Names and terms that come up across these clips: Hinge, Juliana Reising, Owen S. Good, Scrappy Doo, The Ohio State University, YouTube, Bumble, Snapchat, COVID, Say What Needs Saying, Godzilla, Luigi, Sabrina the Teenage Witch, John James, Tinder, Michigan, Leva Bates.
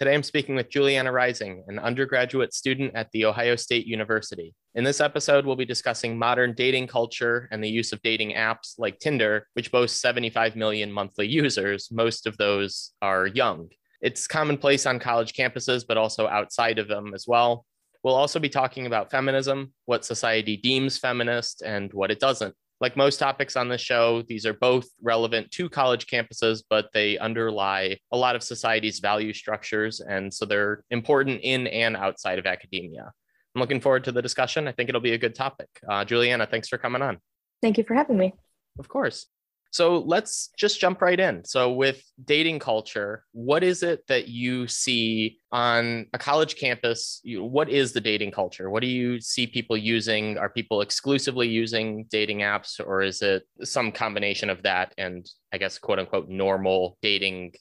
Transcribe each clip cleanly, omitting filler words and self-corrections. Today, I'm speaking with Juliana Reising, an undergraduate student at The Ohio State University. In this episode, we'll be discussing modern dating culture and the use of dating apps like Tinder, which boasts 75 million monthly users. Most of those are young. It's commonplace on college campuses, but also outside of them as well. We'll also be talking about feminism, what society deems feminist, and what it doesn't. Like most topics on this show, these are both relevant to college campuses, but they underlie a lot of society's value structures, and so they're important in and outside of academia. I'm looking forward to the discussion. I think it'll be a good topic. Juliana, thanks for coming on. Thank you for having me. Of course. So let's just jump right in. So with dating culture, what is it that you see on a college campus? What is the dating culture? What do you see people using? Are people exclusively using dating apps, or is it some combination of that and, I guess, quote unquote, normal dating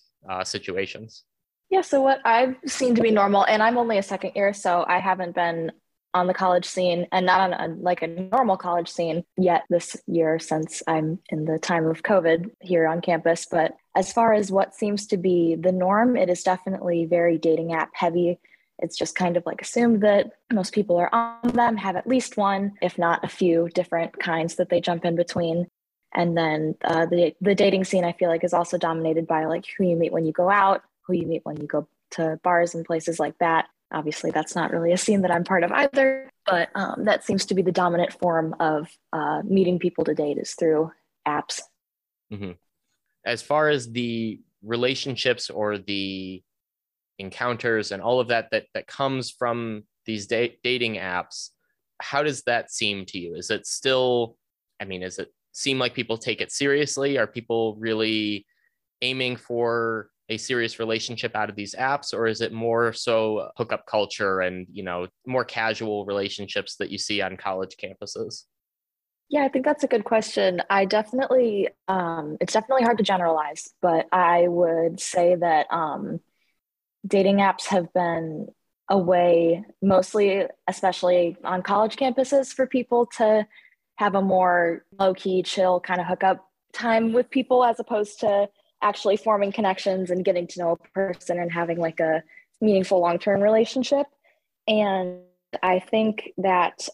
situations? Yeah, so what I've seen to be normal, and I'm only a second year, so I haven't been on the college scene and not on a normal college scene yet this year, since I'm in the time of COVID here on campus. But as far as what seems to be the norm, it is definitely very dating app heavy. It's just kind of like assumed that most people are on them, have at least one, if not a few different kinds that they jump in between. And then the dating scene, I feel like, is also dominated by like who you meet when you go out, who you meet when you go to bars and places like that. Obviously, that's not really a scene that I'm part of either, but that seems to be the dominant form of meeting people to date, is through apps. Mm-hmm. As far as the relationships or the encounters and all of that comes from these dating apps, how does that seem to you? Is it still, does it seem like people take it seriously? Are people really aiming for a serious relationship out of these apps, or is it more so hookup culture and, more casual relationships that you see on college campuses? Yeah, I think that's a good question. I definitely, it's definitely hard to generalize, but I would say that dating apps have been a way, mostly, especially on college campuses, for people to have a more low-key, chill kind of hookup time with people, as opposed to actually forming connections and getting to know a person and having like a meaningful long-term relationship. And I think that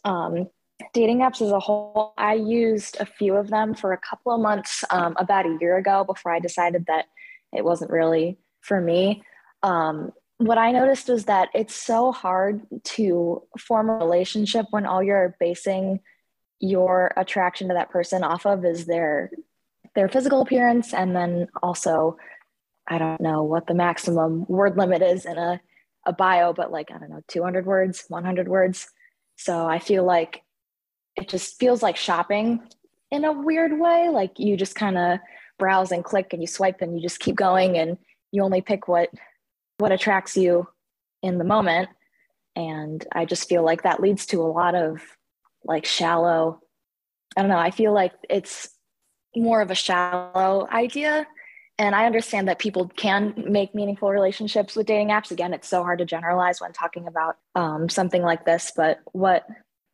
dating apps as a whole, I used a few of them for a couple of months about a year ago before I decided that it wasn't really for me. What I noticed was that it's so hard to form a relationship when all you're basing your attraction to that person off of is their physical appearance, and then also, I don't know what the maximum word limit is in a bio, but 200 words, 100 words. So I feel like it just feels like shopping in a weird way. Like you just kind of browse and click and you swipe and you just keep going and you only pick what attracts you in the moment. And I just feel like that leads to a lot of shallow, I feel like it's more of a shallow idea. And I understand that people can make meaningful relationships with dating apps. Again, it's so hard to generalize when talking about something like this, but what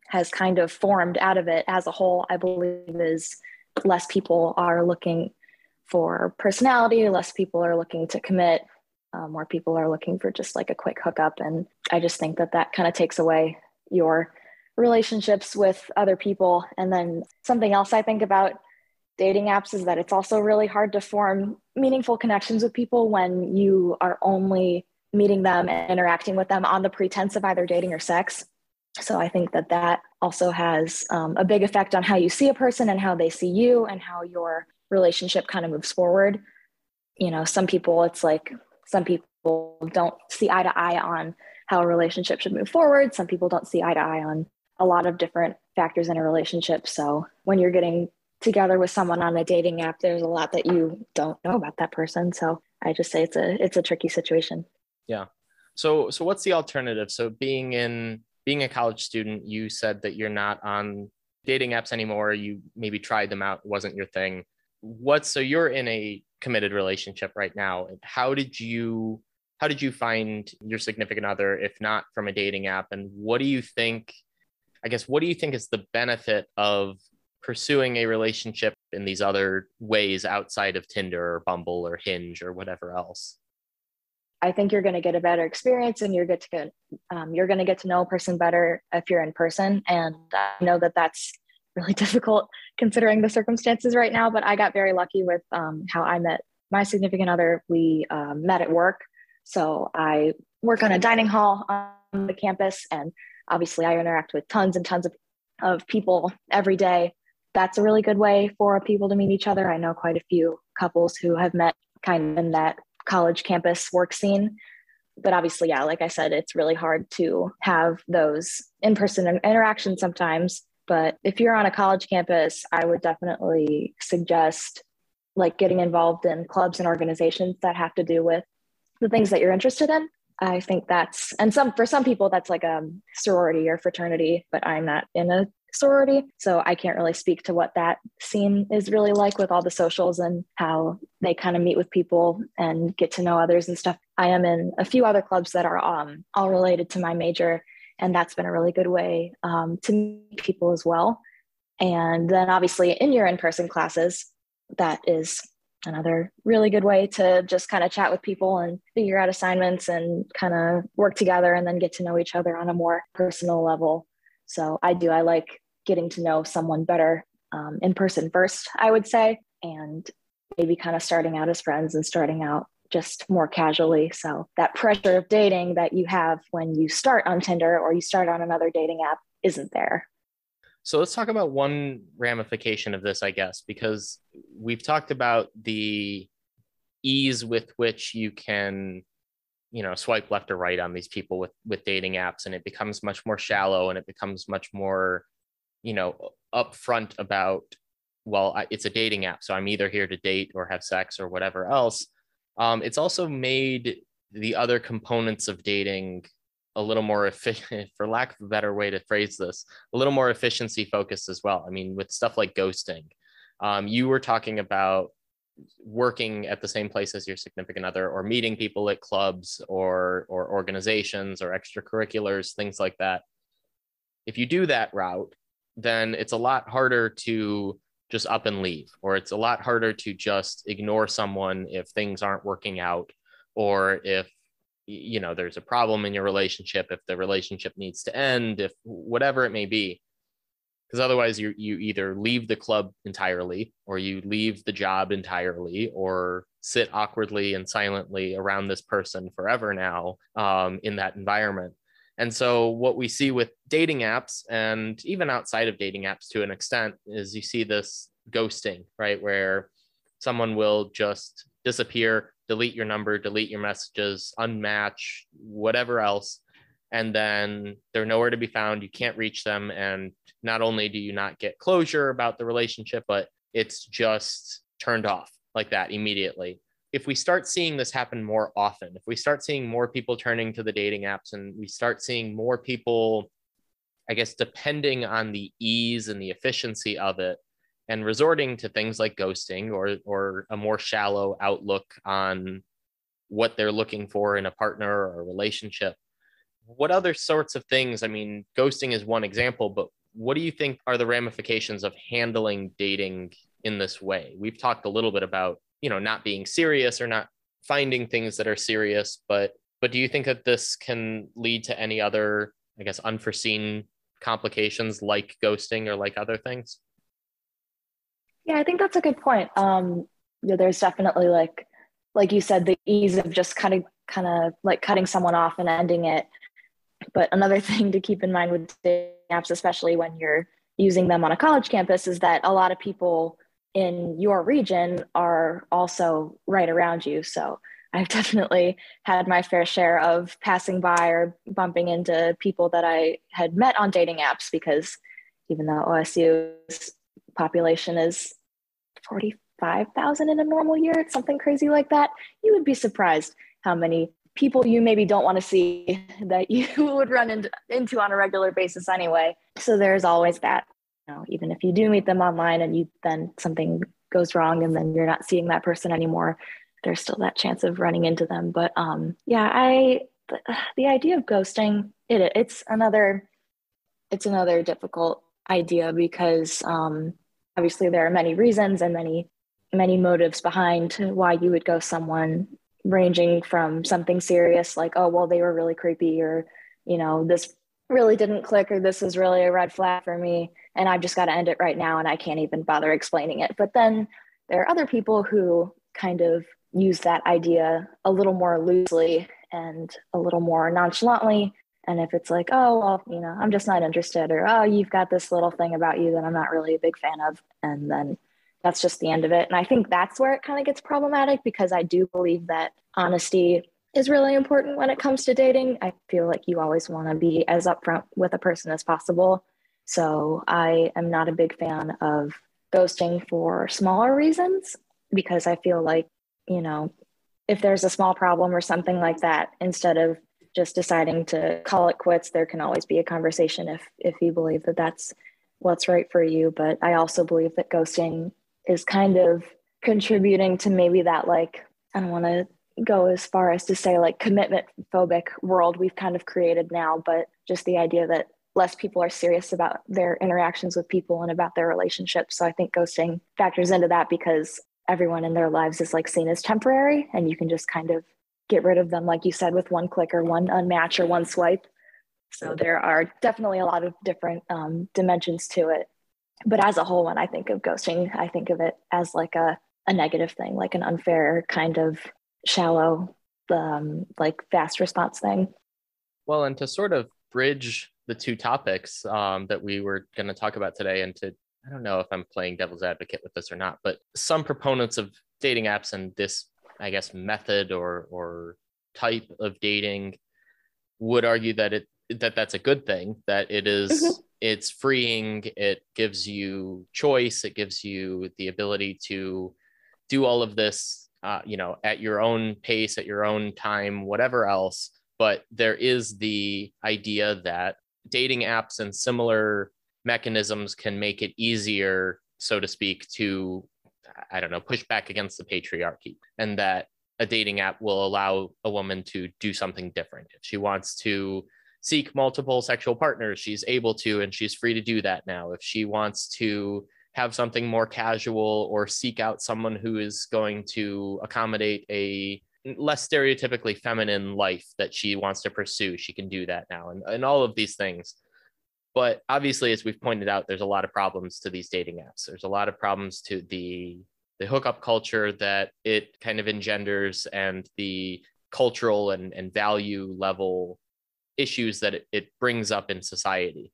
has kind of formed out of it as a whole, I believe, is less people are looking for personality, less people are looking to commit, more people are looking for just like a quick hookup. And I just think that kind of takes away your relationships with other people. And then something else I think about dating apps is that it's also really hard to form meaningful connections with people when you are only meeting them and interacting with them on the pretense of either dating or sex. So I think that also has a big effect on how you see a person and how they see you and how your relationship kind of moves forward. Some people don't see eye to eye on how a relationship should move forward. Some people don't see eye to eye on a lot of different factors in a relationship. So when you're getting together with someone on a dating app, there's a lot that you don't know about that person. So I just say it's a tricky situation. Yeah. So what's the alternative? So being a college student, you said that you're not on dating apps anymore. You maybe tried them out, wasn't your thing. So you're in a committed relationship right now. How did you find your significant other, if not from a dating app? And what do you think is the benefit of pursuing a relationship in these other ways outside of Tinder or Bumble or Hinge or whatever else? I think you're going to get a better experience, and you're going to get to know a person better if you're in person. And I know that that's really difficult considering the circumstances right now, but I got very lucky with how I met my significant other. We met at work. So I work on a dining hall on the campus, and obviously I interact with tons and tons of people every day. That's a really good way for people to meet each other. I know quite a few couples who have met kind of in that college campus work scene. But obviously, yeah, like I said, it's really hard to have those in-person interactions sometimes. But if you're on a college campus, I would definitely suggest like getting involved in clubs and organizations that have to do with the things that you're interested in. I think that's, and for some people, that's like a sorority or fraternity, but I'm not in a sorority. So I can't really speak to what that scene is really like with all the socials and how they kind of meet with people and get to know others and stuff. I am in a few other clubs that are all related to my major, and that's been a really good way to meet people as well. And then obviously in your in-person classes, that is another really good way to just kind of chat with people and figure out assignments and kind of work together and then get to know each other on a more personal level. So I like getting to know someone better in person first, I would say, and maybe kind of starting out as friends and starting out just more casually. So that pressure of dating that you have when you start on Tinder or you start on another dating app isn't there. So let's talk about one ramification of this, I guess, because we've talked about the ease with which you can, you know, swipe left or right on these people with dating apps, and it becomes much more shallow and it becomes much more, you know, upfront about, well, it's a dating app, so I'm either here to date or have sex or whatever else. It's also made the other components of dating a little more efficient, for lack of a better way to phrase this, a little more efficiency focused as well. I mean, with stuff like ghosting, you were talking about working at the same place as your significant other or meeting people at clubs or organizations or extracurriculars, things like that. If you do that route, then it's a lot harder to just up and leave, or it's a lot harder to just ignore someone if things aren't working out, or if, you know, there's a problem in your relationship, if the relationship needs to end, if whatever it may be, because otherwise you either leave the club entirely, or you leave the job entirely, or sit awkwardly and silently around this person forever now in that environment. And so what we see with dating apps, and even outside of dating apps to an extent, is you see this ghosting, right? Where someone will just disappear, delete your number, delete your messages, unmatch, whatever else. And then they're nowhere to be found. You can't reach them. And not only do you not get closure about the relationship, but it's just turned off like that immediately. If we start seeing this happen more often, if we start seeing more people turning to the dating apps, and we start seeing more people, I guess, depending on the ease and the efficiency of it, and resorting to things like ghosting or a more shallow outlook on what they're looking for in a partner or a relationship. What other sorts of things? I mean, ghosting is one example, but what do you think are the ramifications of handling dating in this way? We've talked a little bit about, you know, not being serious or not finding things that are serious, but do you think that this can lead to any other, I guess, unforeseen complications like ghosting or like other things? Yeah, I think that's a good point. Yeah, there's definitely like you said, the ease of just kind of like cutting someone off and ending it. But another thing to keep in mind with dating apps, especially when you're using them on a college campus, is that a lot of people in your region are also right around you. So I've definitely had my fair share of passing by or bumping into people that I had met on dating apps, because even though OSU's population is 45,000 in a normal year, it's something crazy like that, you would be surprised how many people you maybe don't want to see that you would run into on a regular basis anyway. So there's always that, you know, even if you do meet them online and then something goes wrong and then you're not seeing that person anymore, there's still that chance of running into them. But the idea of ghosting, it's another difficult idea, because obviously there are many reasons and many motives behind why you would ghost someone. ranging from something serious like, oh, well, they were really creepy, or, you know, this really didn't click, or this is really a red flag for me and I've just got to end it right now and I can't even bother explaining it. But then there are other people who kind of use that idea a little more loosely and a little more nonchalantly. And if it's like, oh, well, you know, I'm just not interested, or, oh, you've got this little thing about you that I'm not really a big fan of, and then that's just the end of it. And I think that's where it kind of gets problematic, because I do believe that honesty is really important when it comes to dating. I feel like you always want to be as upfront with a person as possible. So I am not a big fan of ghosting for smaller reasons, because I feel like, you know, if there's a small problem or something like that, instead of just deciding to call it quits, there can always be a conversation if you believe that that's what's right for you. But I also believe that ghosting is kind of contributing to maybe that, like, I don't want to go as far as to say like commitment phobic world we've kind of created now, but just the idea that less people are serious about their interactions with people and about their relationships. So I think ghosting factors into that, because everyone in their lives is like seen as temporary, and you can just kind of get rid of them, like you said, with one click or one unmatch or one swipe. So there are definitely a lot of different dimensions to it. But as a whole, when I think of ghosting, I think of it as like a negative thing, like an unfair kind of shallow, like fast response thing. Well, and to sort of bridge the two topics that we were going to talk about today, and to, I don't know if I'm playing devil's advocate with this or not, but some proponents of dating apps and this, I guess, method or type of dating would argue that that's a good thing, that it is, mm-hmm. It's freeing, it gives you choice, it gives you the ability to do all of this, you know, at your own pace, at your own time, whatever else. But there is the idea that dating apps and similar mechanisms can make it easier, so to speak, to, I don't know, push back against the patriarchy, and that a dating app will allow a woman to do something different. If she wants to seek multiple sexual partners, she's able to, and she's free to do that now. If she wants to have something more casual or seek out someone who is going to accommodate a less stereotypically feminine life that she wants to pursue, she can do that now, and all of these things. But obviously, as we've pointed out, there's a lot of problems to these dating apps. There's a lot of problems to the hookup culture that it kind of engenders, and the cultural and value level issues that it brings up in society.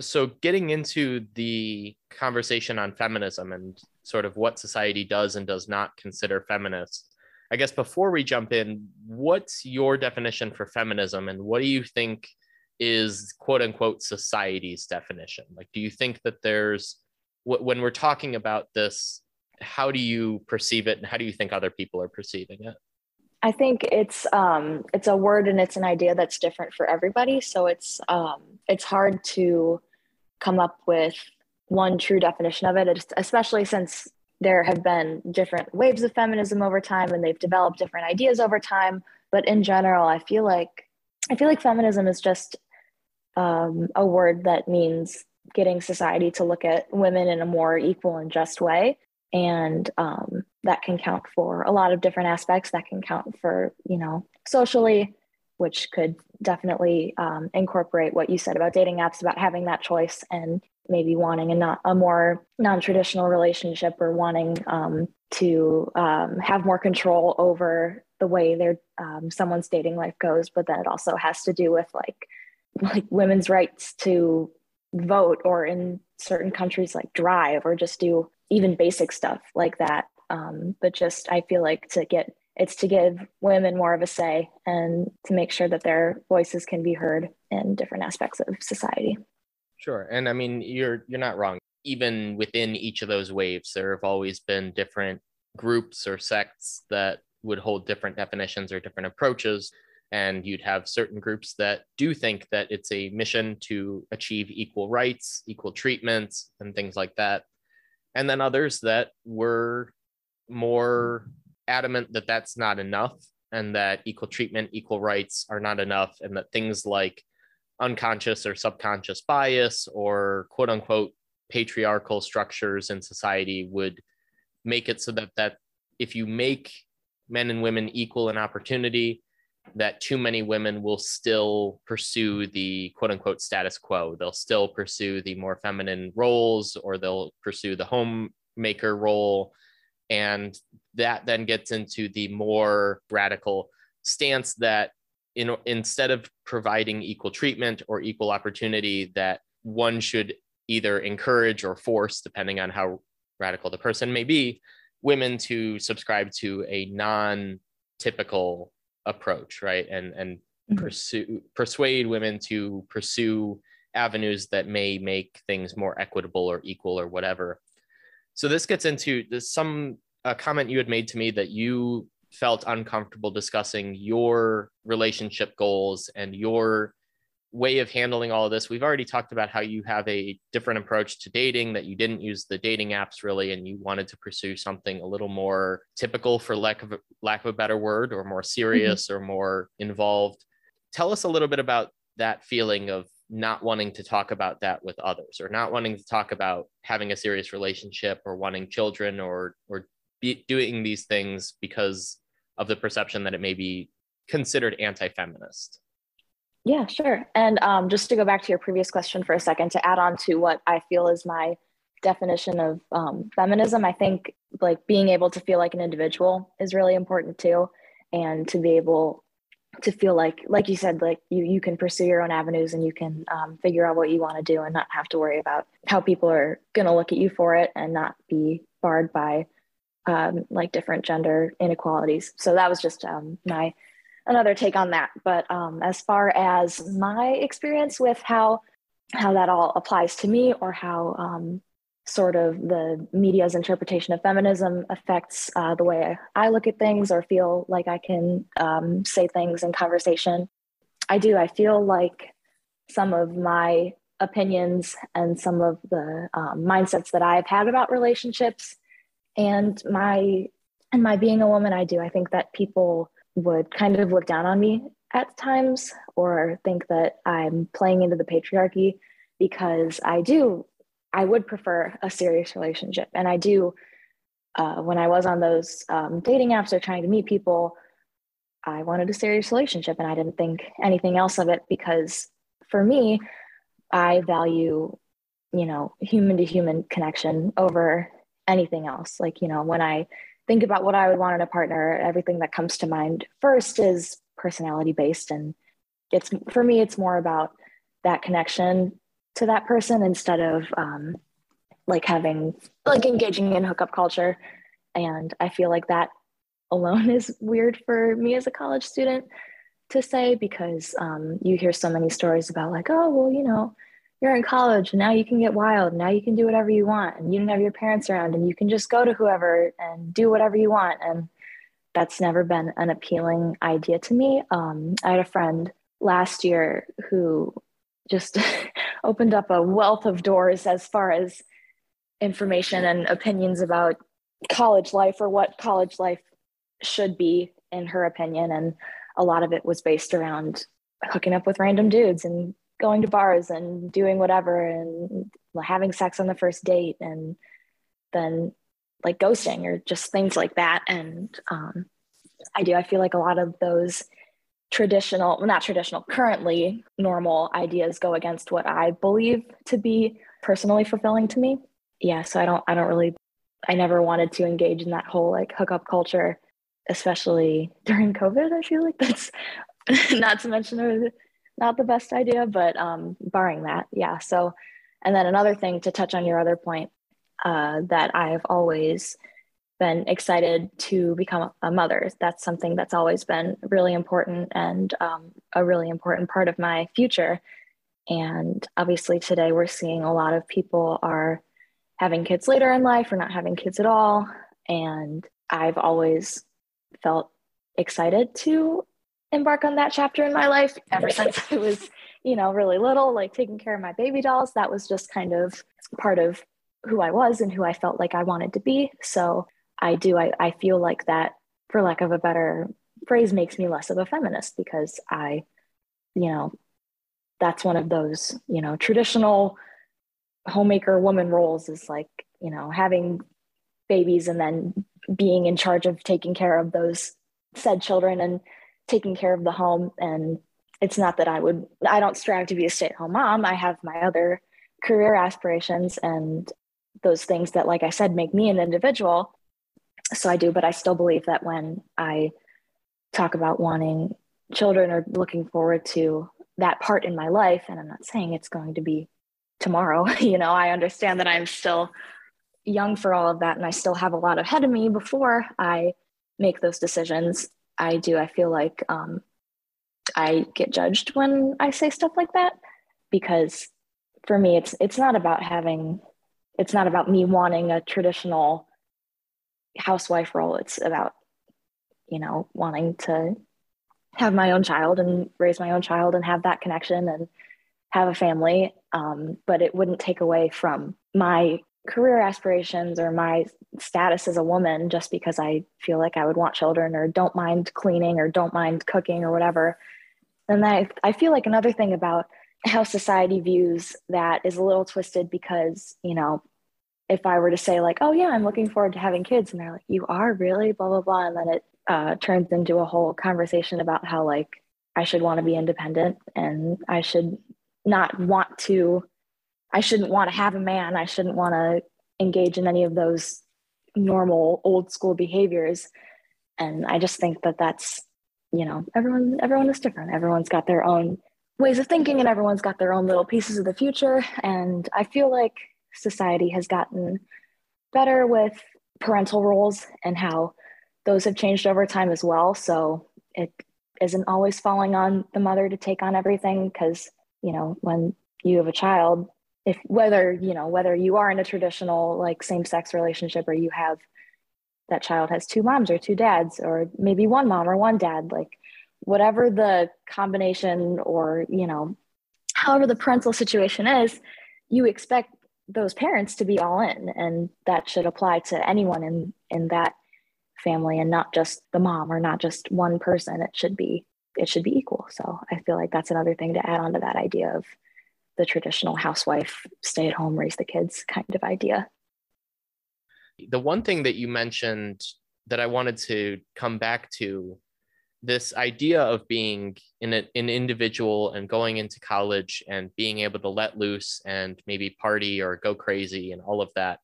So getting into the conversation on feminism and sort of what society does and does not consider feminist, I guess before we jump in, what's your definition for feminism, and what do you think is quote unquote society's definition? Like, do you think that there's, when we're talking about this, how do you perceive it, and how do you think other people are perceiving it? I think it's a word and it's an idea that's different for everybody. So it's hard to come up with one true definition of it, especially since there have been different waves of feminism over time and they've developed different ideas over time. But in general, I feel like feminism is just a word that means getting society to look at women in a more equal and just way. And that can count for a lot of different aspects. That can count for, you know, socially, which could definitely incorporate what you said about dating apps, about having that choice and maybe wanting a more non-traditional relationship, or wanting to have more control over the way their someone's dating life goes. But then it also has to do with like women's rights to vote, or in certain countries like drive, or just do even basic stuff like that. But just, I feel like to give women more of a say and to make sure that their voices can be heard in different aspects of society. Sure. And I mean, you're not wrong. Even within each of those waves, there have always been different groups or sects that would hold different definitions or different approaches. And you'd have certain groups that do think that it's a mission to achieve equal rights, equal treatments, and things like that. And then others that were more adamant that that's not enough, and that equal treatment, equal rights are not enough, and that things like unconscious or subconscious bias or quote unquote patriarchal structures in society would make it so that if you make men and women equal in opportunity, that too many women will still pursue the quote unquote status quo. They'll still pursue the more feminine roles, or they'll pursue the homemaker role. And that then gets into the more radical stance that, you know, instead of providing equal treatment or equal opportunity, that one should either encourage or force, depending on how radical the person may be, women to subscribe to a non-typical approach, right? And persuade women to pursue avenues that may make things more equitable or equal or whatever. So this gets into a comment you had made to me, that you felt uncomfortable discussing your relationship goals and your way of handling all of this. We've already talked about how you have a different approach to dating, that you didn't use the dating apps really, and you wanted to pursue something a little more typical, for lack of a better word, or more serious or more involved. Tell us a little bit about that feeling of not wanting to talk about that with others, or not wanting to talk about having a serious relationship or wanting children or doing these things because of the perception that it may be considered anti-feminist. Yeah, sure. And just to go back to your previous question for a second, to add on to what I feel is my definition of feminism, I think like being able to feel like an individual is really important too. And to be able to feel like you said, like you can pursue your own avenues, and you can figure out what you want to do and not have to worry about how people are going to look at you for it, and not be barred by like different gender inequalities. So that was just another take on that. But as far as my experience with how that all applies to me, or how sort of the media's interpretation of feminism affects the way I look at things or feel like I can say things in conversation, I feel like some of my opinions and some of the mindsets that I've had about relationships and my being a woman, I think that people would kind of look down on me at times, or think that I'm playing into the patriarchy, because I would prefer a serious relationship. And I do, when I was on those dating apps or trying to meet people, I wanted a serious relationship, and I didn't think anything else of it, because for me, I value, human to human connection over anything else. Like, when I think about what I would want in a partner, everything that comes to mind first is personality based. And for me, it's more about that connection to that person, instead of engaging in hookup culture. And I feel like that alone is weird for me as a college student to say, because you hear so many stories about like, oh, well, you're in college and now you can get wild. Now you can do whatever you want, and you don't have your parents around, and you can just go to whoever and do whatever you want. And that's never been an appealing idea to me. I had a friend last year who just opened up a wealth of doors as far as information and opinions about college life, or what college life should be in her opinion. And a lot of it was based around hooking up with random dudes and going to bars and doing whatever and having sex on the first date, and then like ghosting or just things like that. And I feel like a lot of those currently normal ideas go against what I believe to be personally fulfilling to me. Yeah. So I never wanted to engage in that whole like hookup culture, especially during COVID. I feel like that's not to mention not the best idea, but barring that, yeah. So, and then another thing to touch on your other point, that I've always been excited to become a mother. That's something that's always been really important, and a really important part of my future. And obviously today we're seeing a lot of people are having kids later in life or not having kids at all. And I've always felt excited to embark on that chapter in my life ever since I was, really little, like taking care of my baby dolls. That was just kind of part of who I was and who I felt like I wanted to be. So I feel like that, for lack of a better phrase, makes me less of a feminist, because that's one of those, traditional homemaker woman roles, is like, having babies and then being in charge of taking care of those said children and taking care of the home. And it's not that I don't strive to be a stay-at-home mom. I have my other career aspirations and those things that, like I said, make me an individual. So I do, but I still believe that when I talk about wanting children or looking forward to that part in my life, and I'm not saying it's going to be tomorrow, you know, I understand that I'm still young for all of that. And I still have a lot ahead of me before I make those decisions. I feel like I get judged when I say stuff like that, because for me, it's not about me wanting a traditional housewife role. It's about, you know, wanting to have my own child and raise my own child and have that connection and have a family. But it wouldn't take away from my career aspirations or my status as a woman, just because I feel like I would want children or don't mind cleaning or don't mind cooking or whatever. And I feel like another thing about how society views that is a little twisted, because, you know, if I were to say like, oh yeah, I'm looking forward to having kids, and they're like, you are really, blah, blah, blah. And then it turns into a whole conversation about how like, I should want to be independent and I shouldn't want to have a man. I shouldn't want to engage in any of those normal old school behaviors. And I just think that that's, you know, everyone is different. Everyone's got their own ways of thinking and everyone's got their own little pieces of the future. And I feel like society has gotten better with parental roles and how those have changed over time as well. So it isn't always falling on the mother to take on everything, because, you know, when you have a child, whether you are in a traditional like same-sex relationship, or you have that child has two moms or two dads, or maybe one mom or one dad, like whatever the combination, or, you know, however the parental situation is, you expect those parents to be all in, and that should apply to anyone in that family, and not just the mom or not just one person. It should be equal. So I feel like that's another thing to add on to that idea of the traditional housewife, stay at home, raise the kids kind of idea. The one thing that you mentioned that I wanted to come back to, this idea of being an individual and going into college and being able to let loose and maybe party or go crazy and all of that,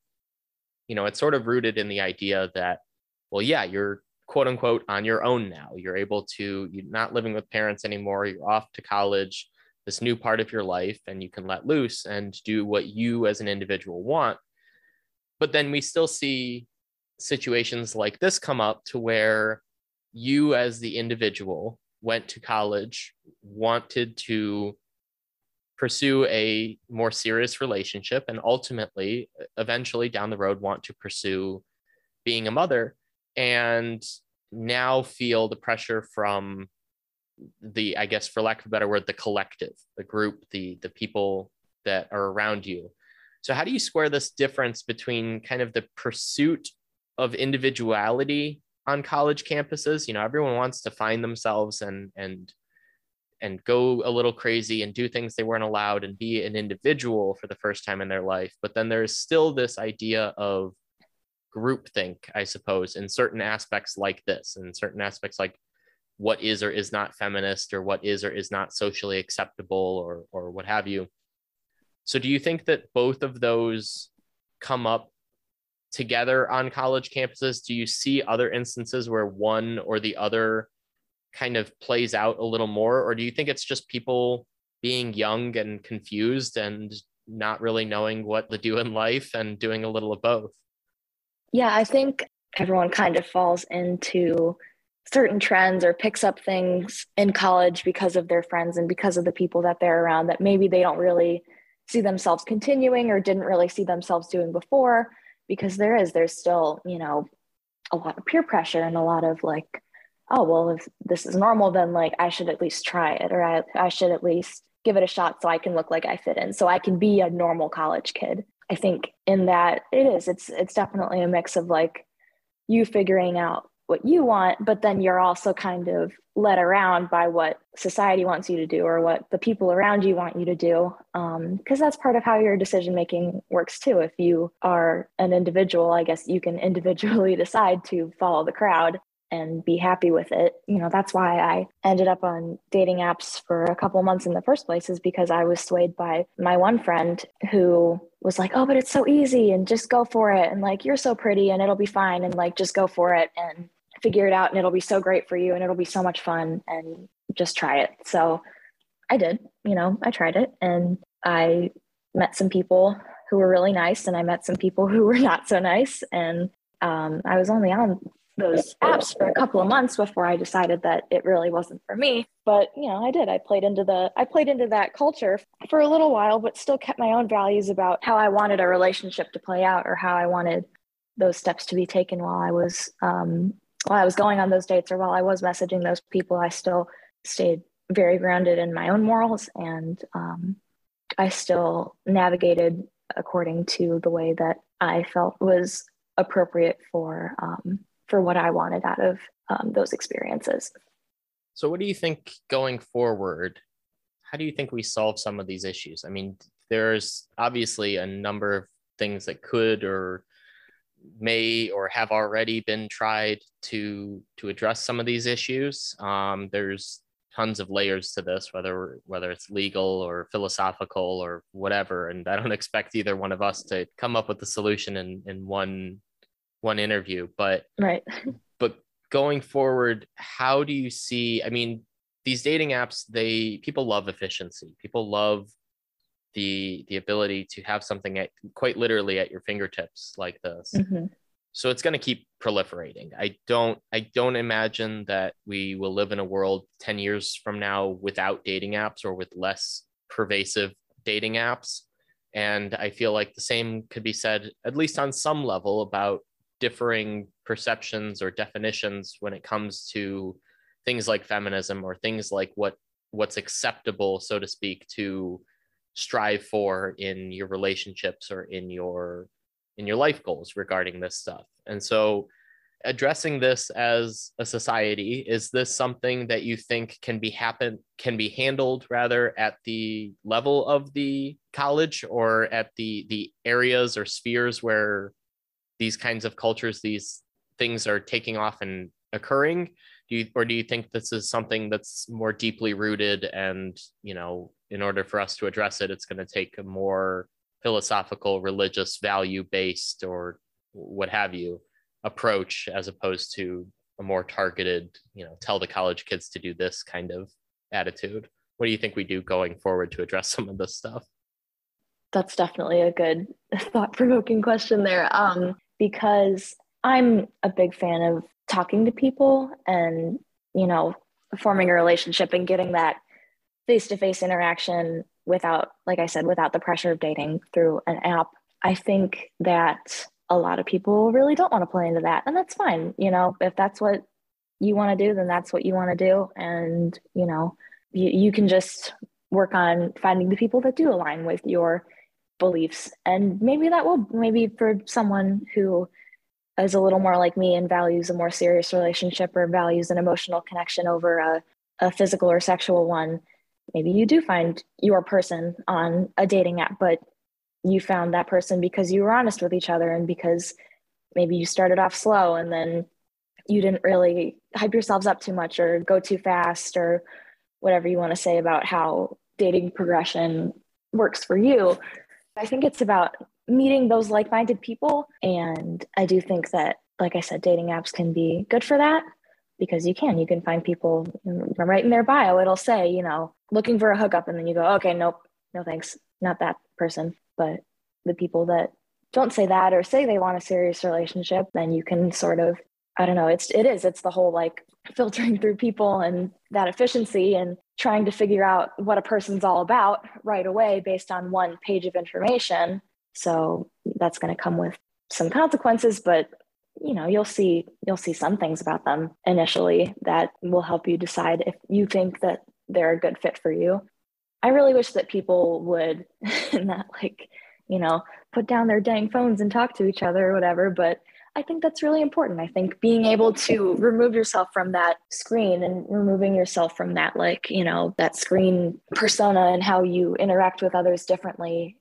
you know, it's sort of rooted in the idea that, well, yeah, you're quote unquote on your own now. You're not living with parents anymore. You're off to college, this new part of your life, and you can let loose and do what you as an individual want. But then we still see situations like this come up, to where you as the individual went to college, wanted to pursue a more serious relationship, and ultimately, eventually down the road, want to pursue being a mother, and now feel the pressure from the, I guess, for lack of a better word, the collective, the group, the people that are around you. So how do you square this difference between kind of the pursuit of individuality on college campuses? You know, everyone wants to find themselves and go a little crazy and do things they weren't allowed and be an individual for the first time in their life. But then there's still this idea of groupthink, I suppose, in certain aspects like this, in certain aspects like what is or is not feminist, or what is or is not socially acceptable, or what have you. So do you think that both of those come up together on college campuses? Do you see other instances where one or the other kind of plays out a little more? Or do you think it's just people being young and confused and not really knowing what to do in life and doing a little of both? Yeah, I think everyone kind of falls into certain trends or picks up things in college because of their friends and because of the people that they're around that maybe they don't really see themselves continuing or didn't really see themselves doing before, because there's still, you know, a lot of peer pressure and a lot of like, oh, well, if this is normal, then like I should at least try it, or I should at least give it a shot so I can look like I fit in, so I can be a normal college kid. I think in that it's definitely a mix of like you figuring out what you want, but then you're also kind of led around by what society wants you to do or what the people around you want you to do, because that's part of how your decision making works too. If you are an individual, I guess you can individually decide to follow the crowd and be happy with it. You know, that's why I ended up on dating apps for a couple months in the first place, is because I was swayed by my one friend who was like, oh, but it's so easy and just go for it. And like, you're so pretty and it'll be fine. And like, just go for it and figure it out. And it'll be so great for you. And it'll be so much fun, and just try it. So I did, you know, I tried it, and I met some people who were really nice, and I met some people who were not so nice. And I was only on those apps for a couple of months before I decided that it really wasn't for me. But, you know, I did, I played into that culture for a little while, but still kept my own values about how I wanted a relationship to play out, or how I wanted those steps to be taken while I was going on those dates, or while I was messaging those people. I still stayed very grounded in my own morals, and I still navigated according to the way that I felt was appropriate for what I wanted out of those experiences. So what do you think going forward, how do you think we solve some of these issues? I mean, there's obviously a number of things that could or may or have already been tried to address some of these issues. There's tons of layers to this, whether it's legal or philosophical or whatever. And I don't expect either one of us to come up with a solution in one interview, but right. But going forward, how do you see, I mean, these dating apps, people love efficiency. People love the ability to have something quite literally at your fingertips like this. Mm-hmm. So it's going to keep proliferating. I don't imagine that we will live in a world 10 years from now without dating apps, or with less pervasive dating apps. And I feel like the same could be said, at least on some level, about differing perceptions or definitions when it comes to things like feminism, or things like what's acceptable, so to speak, to strive for in your relationships or in your life goals regarding this stuff. And so addressing this as a society, is this something that you think can be handled at the level of the college, or at the areas or spheres where these kinds of cultures, these things are taking off and occurring? Do you think this is something that's more deeply rooted, and, you know, in order for us to address it, it's going to take a more philosophical, religious, value-based, or what have you, approach, as opposed to a more targeted, you know, tell the college kids to do this kind of attitude? What do you think we do going forward to address some of this stuff? That's definitely a good thought-provoking question there, because I'm a big fan of talking to people and, you know, forming a relationship and getting that face-to-face interaction without, like I said, without the pressure of dating through an app. I think that a lot of people really don't want to play into that, and that's fine. You know, if that's what you want to do, then that's what you want to do. And, you know, you can just work on finding the people that do align with your beliefs. And maybe for someone who is a little more like me and values a more serious relationship, or values an emotional connection over a physical or sexual one, maybe you do find your person on a dating app, but you found that person because you were honest with each other, and because maybe you started off slow and then you didn't really hype yourselves up too much or go too fast, or whatever you want to say about how dating progression works for you. I think it's about meeting those like-minded people. And I do think that, like I said, dating apps can be good for that, because you can find people right in their bio. It'll say, you know, looking for a hookup, and then you go, okay, nope, no thanks, not that person. But the people that don't say that, or say they want a serious relationship, then you can sort of, I don't know, it's the whole like filtering through people and that efficiency, and trying to figure out what a person's all about right away based on one page of information. So that's going to come with some consequences, but you know, you'll see some things about them initially that will help you decide if you think that they're a good fit for you. I really wish that people would not, like, you know, put down their dang phones and talk to each other or whatever, but I think that's really important. I think being able to remove yourself from that screen, and removing yourself from that, like, you know, that screen persona, and how you interact with others differently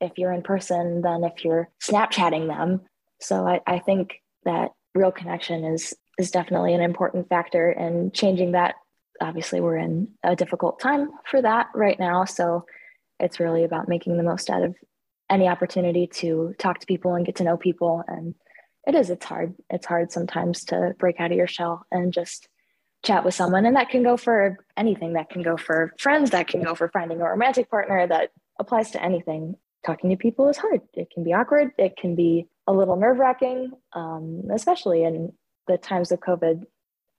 if you're in person than if you're Snapchatting them. So I think that real connection is is definitely an important factor in changing that. Obviously, we're in a difficult time for that right now. So it's really about making the most out of any opportunity to talk to people and get to know people. And it's hard. It's hard sometimes to break out of your shell and just chat with someone. And that can go for anything. That can go for friends. That can go for finding a romantic partner. That applies to anything. Talking to people is hard. It can be awkward. It can be a little nerve-wracking, especially in the times of COVID.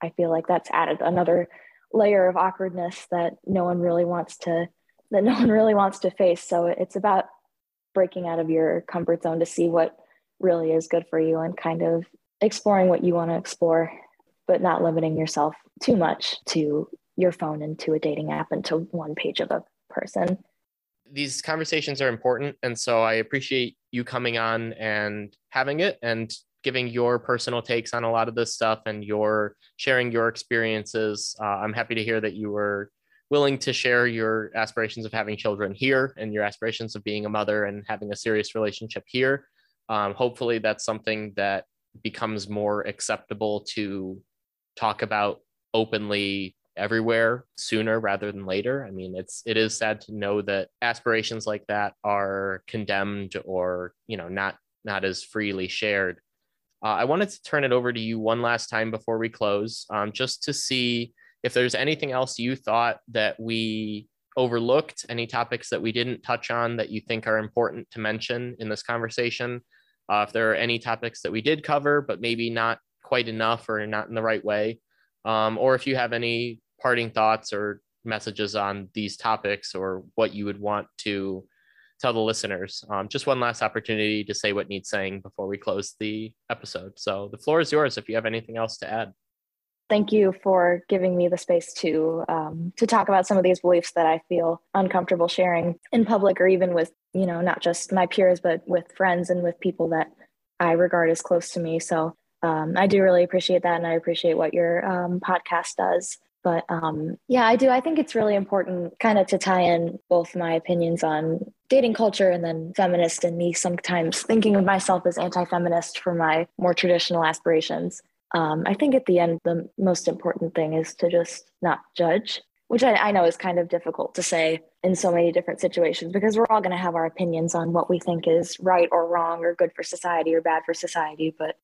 I feel like that's added another layer of awkwardness that no one really wants to face. So it's about breaking out of your comfort zone to see what really is good for you and kind of exploring what you want to explore, but not limiting yourself too much to your phone and to a dating app and to one page of a person. These conversations are important. And so I appreciate you coming on and having it and giving your personal takes on a lot of this stuff and your sharing your experiences. I'm happy to hear that you were willing to share your aspirations of having children here and your aspirations of being a mother and having a serious relationship here. Hopefully that's something that becomes more acceptable to talk about openly everywhere sooner rather than later. I mean, it is sad to know that aspirations like that are condemned or, not as freely shared. I wanted to turn it over to you one last time before we close, just to see if there's anything else you thought that we overlooked, any topics that we didn't touch on that you think are important to mention in this conversation. If there are any topics that we did cover, but maybe not quite enough or not in the right way, or if you have any parting thoughts or messages on these topics or what you would want to tell the listeners. Just one last opportunity to say what needs saying before we close the episode. So the floor is yours if you have anything else to add. Thank you for giving me the space to talk about some of these beliefs that I feel uncomfortable sharing in public or even with, not just my peers, but with friends and with people that I regard as close to me. So I do really appreciate that. And I appreciate what your podcast does. But I do. I think it's really important kind of to tie in both my opinions on dating culture and then feminist and me sometimes thinking of myself as anti-feminist for my more traditional aspirations. I think at the end, the most important thing is to just not judge, which I know is kind of difficult to say in so many different situations because we're all going to have our opinions on what we think is right or wrong or good for society or bad for society. But,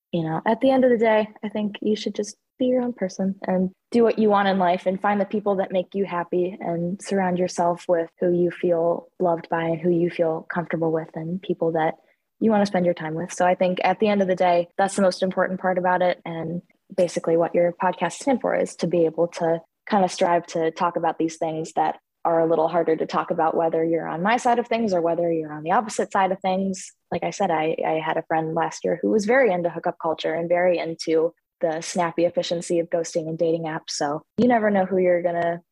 at the end of the day, I think you should just be your own person and do what you want in life and find the people that make you happy and surround yourself with who you feel loved by and who you feel comfortable with and people that you want to spend your time with. So I think at the end of the day, that's the most important part about it. And basically what your podcast stands for is to be able to kind of strive to talk about these things that are a little harder to talk about, whether you're on my side of things or whether you're on the opposite side of things. Like I said, I had a friend last year who was very into hookup culture and very into the snappy efficiency of ghosting and dating apps. So you never know who you're gonna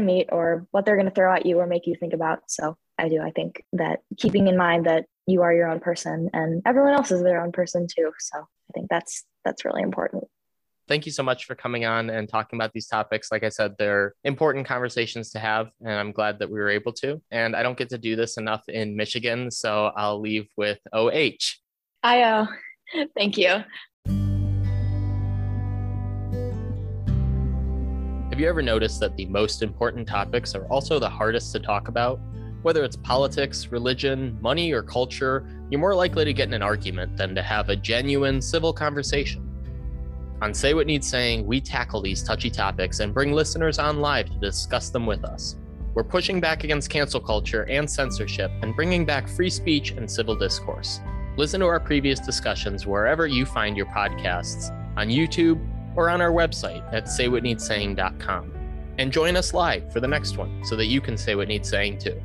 meet or what they're gonna throw at you or make you think about. So I think that keeping in mind that you are your own person and everyone else is their own person too. So I think that's really important. Thank you so much for coming on and talking about these topics. Like I said, they're important conversations to have, and I'm glad that we were able to. And I don't get to do this enough in Michigan, so I'll leave with OH. Ayo. Thank you. Have you ever noticed that the most important topics are also the hardest to talk about? Whether it's politics, religion, money, or culture, you're more likely to get in an argument than to have a genuine civil conversation. On Say What Needs Saying, we tackle these touchy topics and bring listeners on live to discuss them with us. We're pushing back against cancel culture and censorship and bringing back free speech and civil discourse. Listen to our previous discussions wherever you find your podcasts, on YouTube, or on our website at saywhatneedsaying.com. And join us live for the next one so that you can say what needs saying too.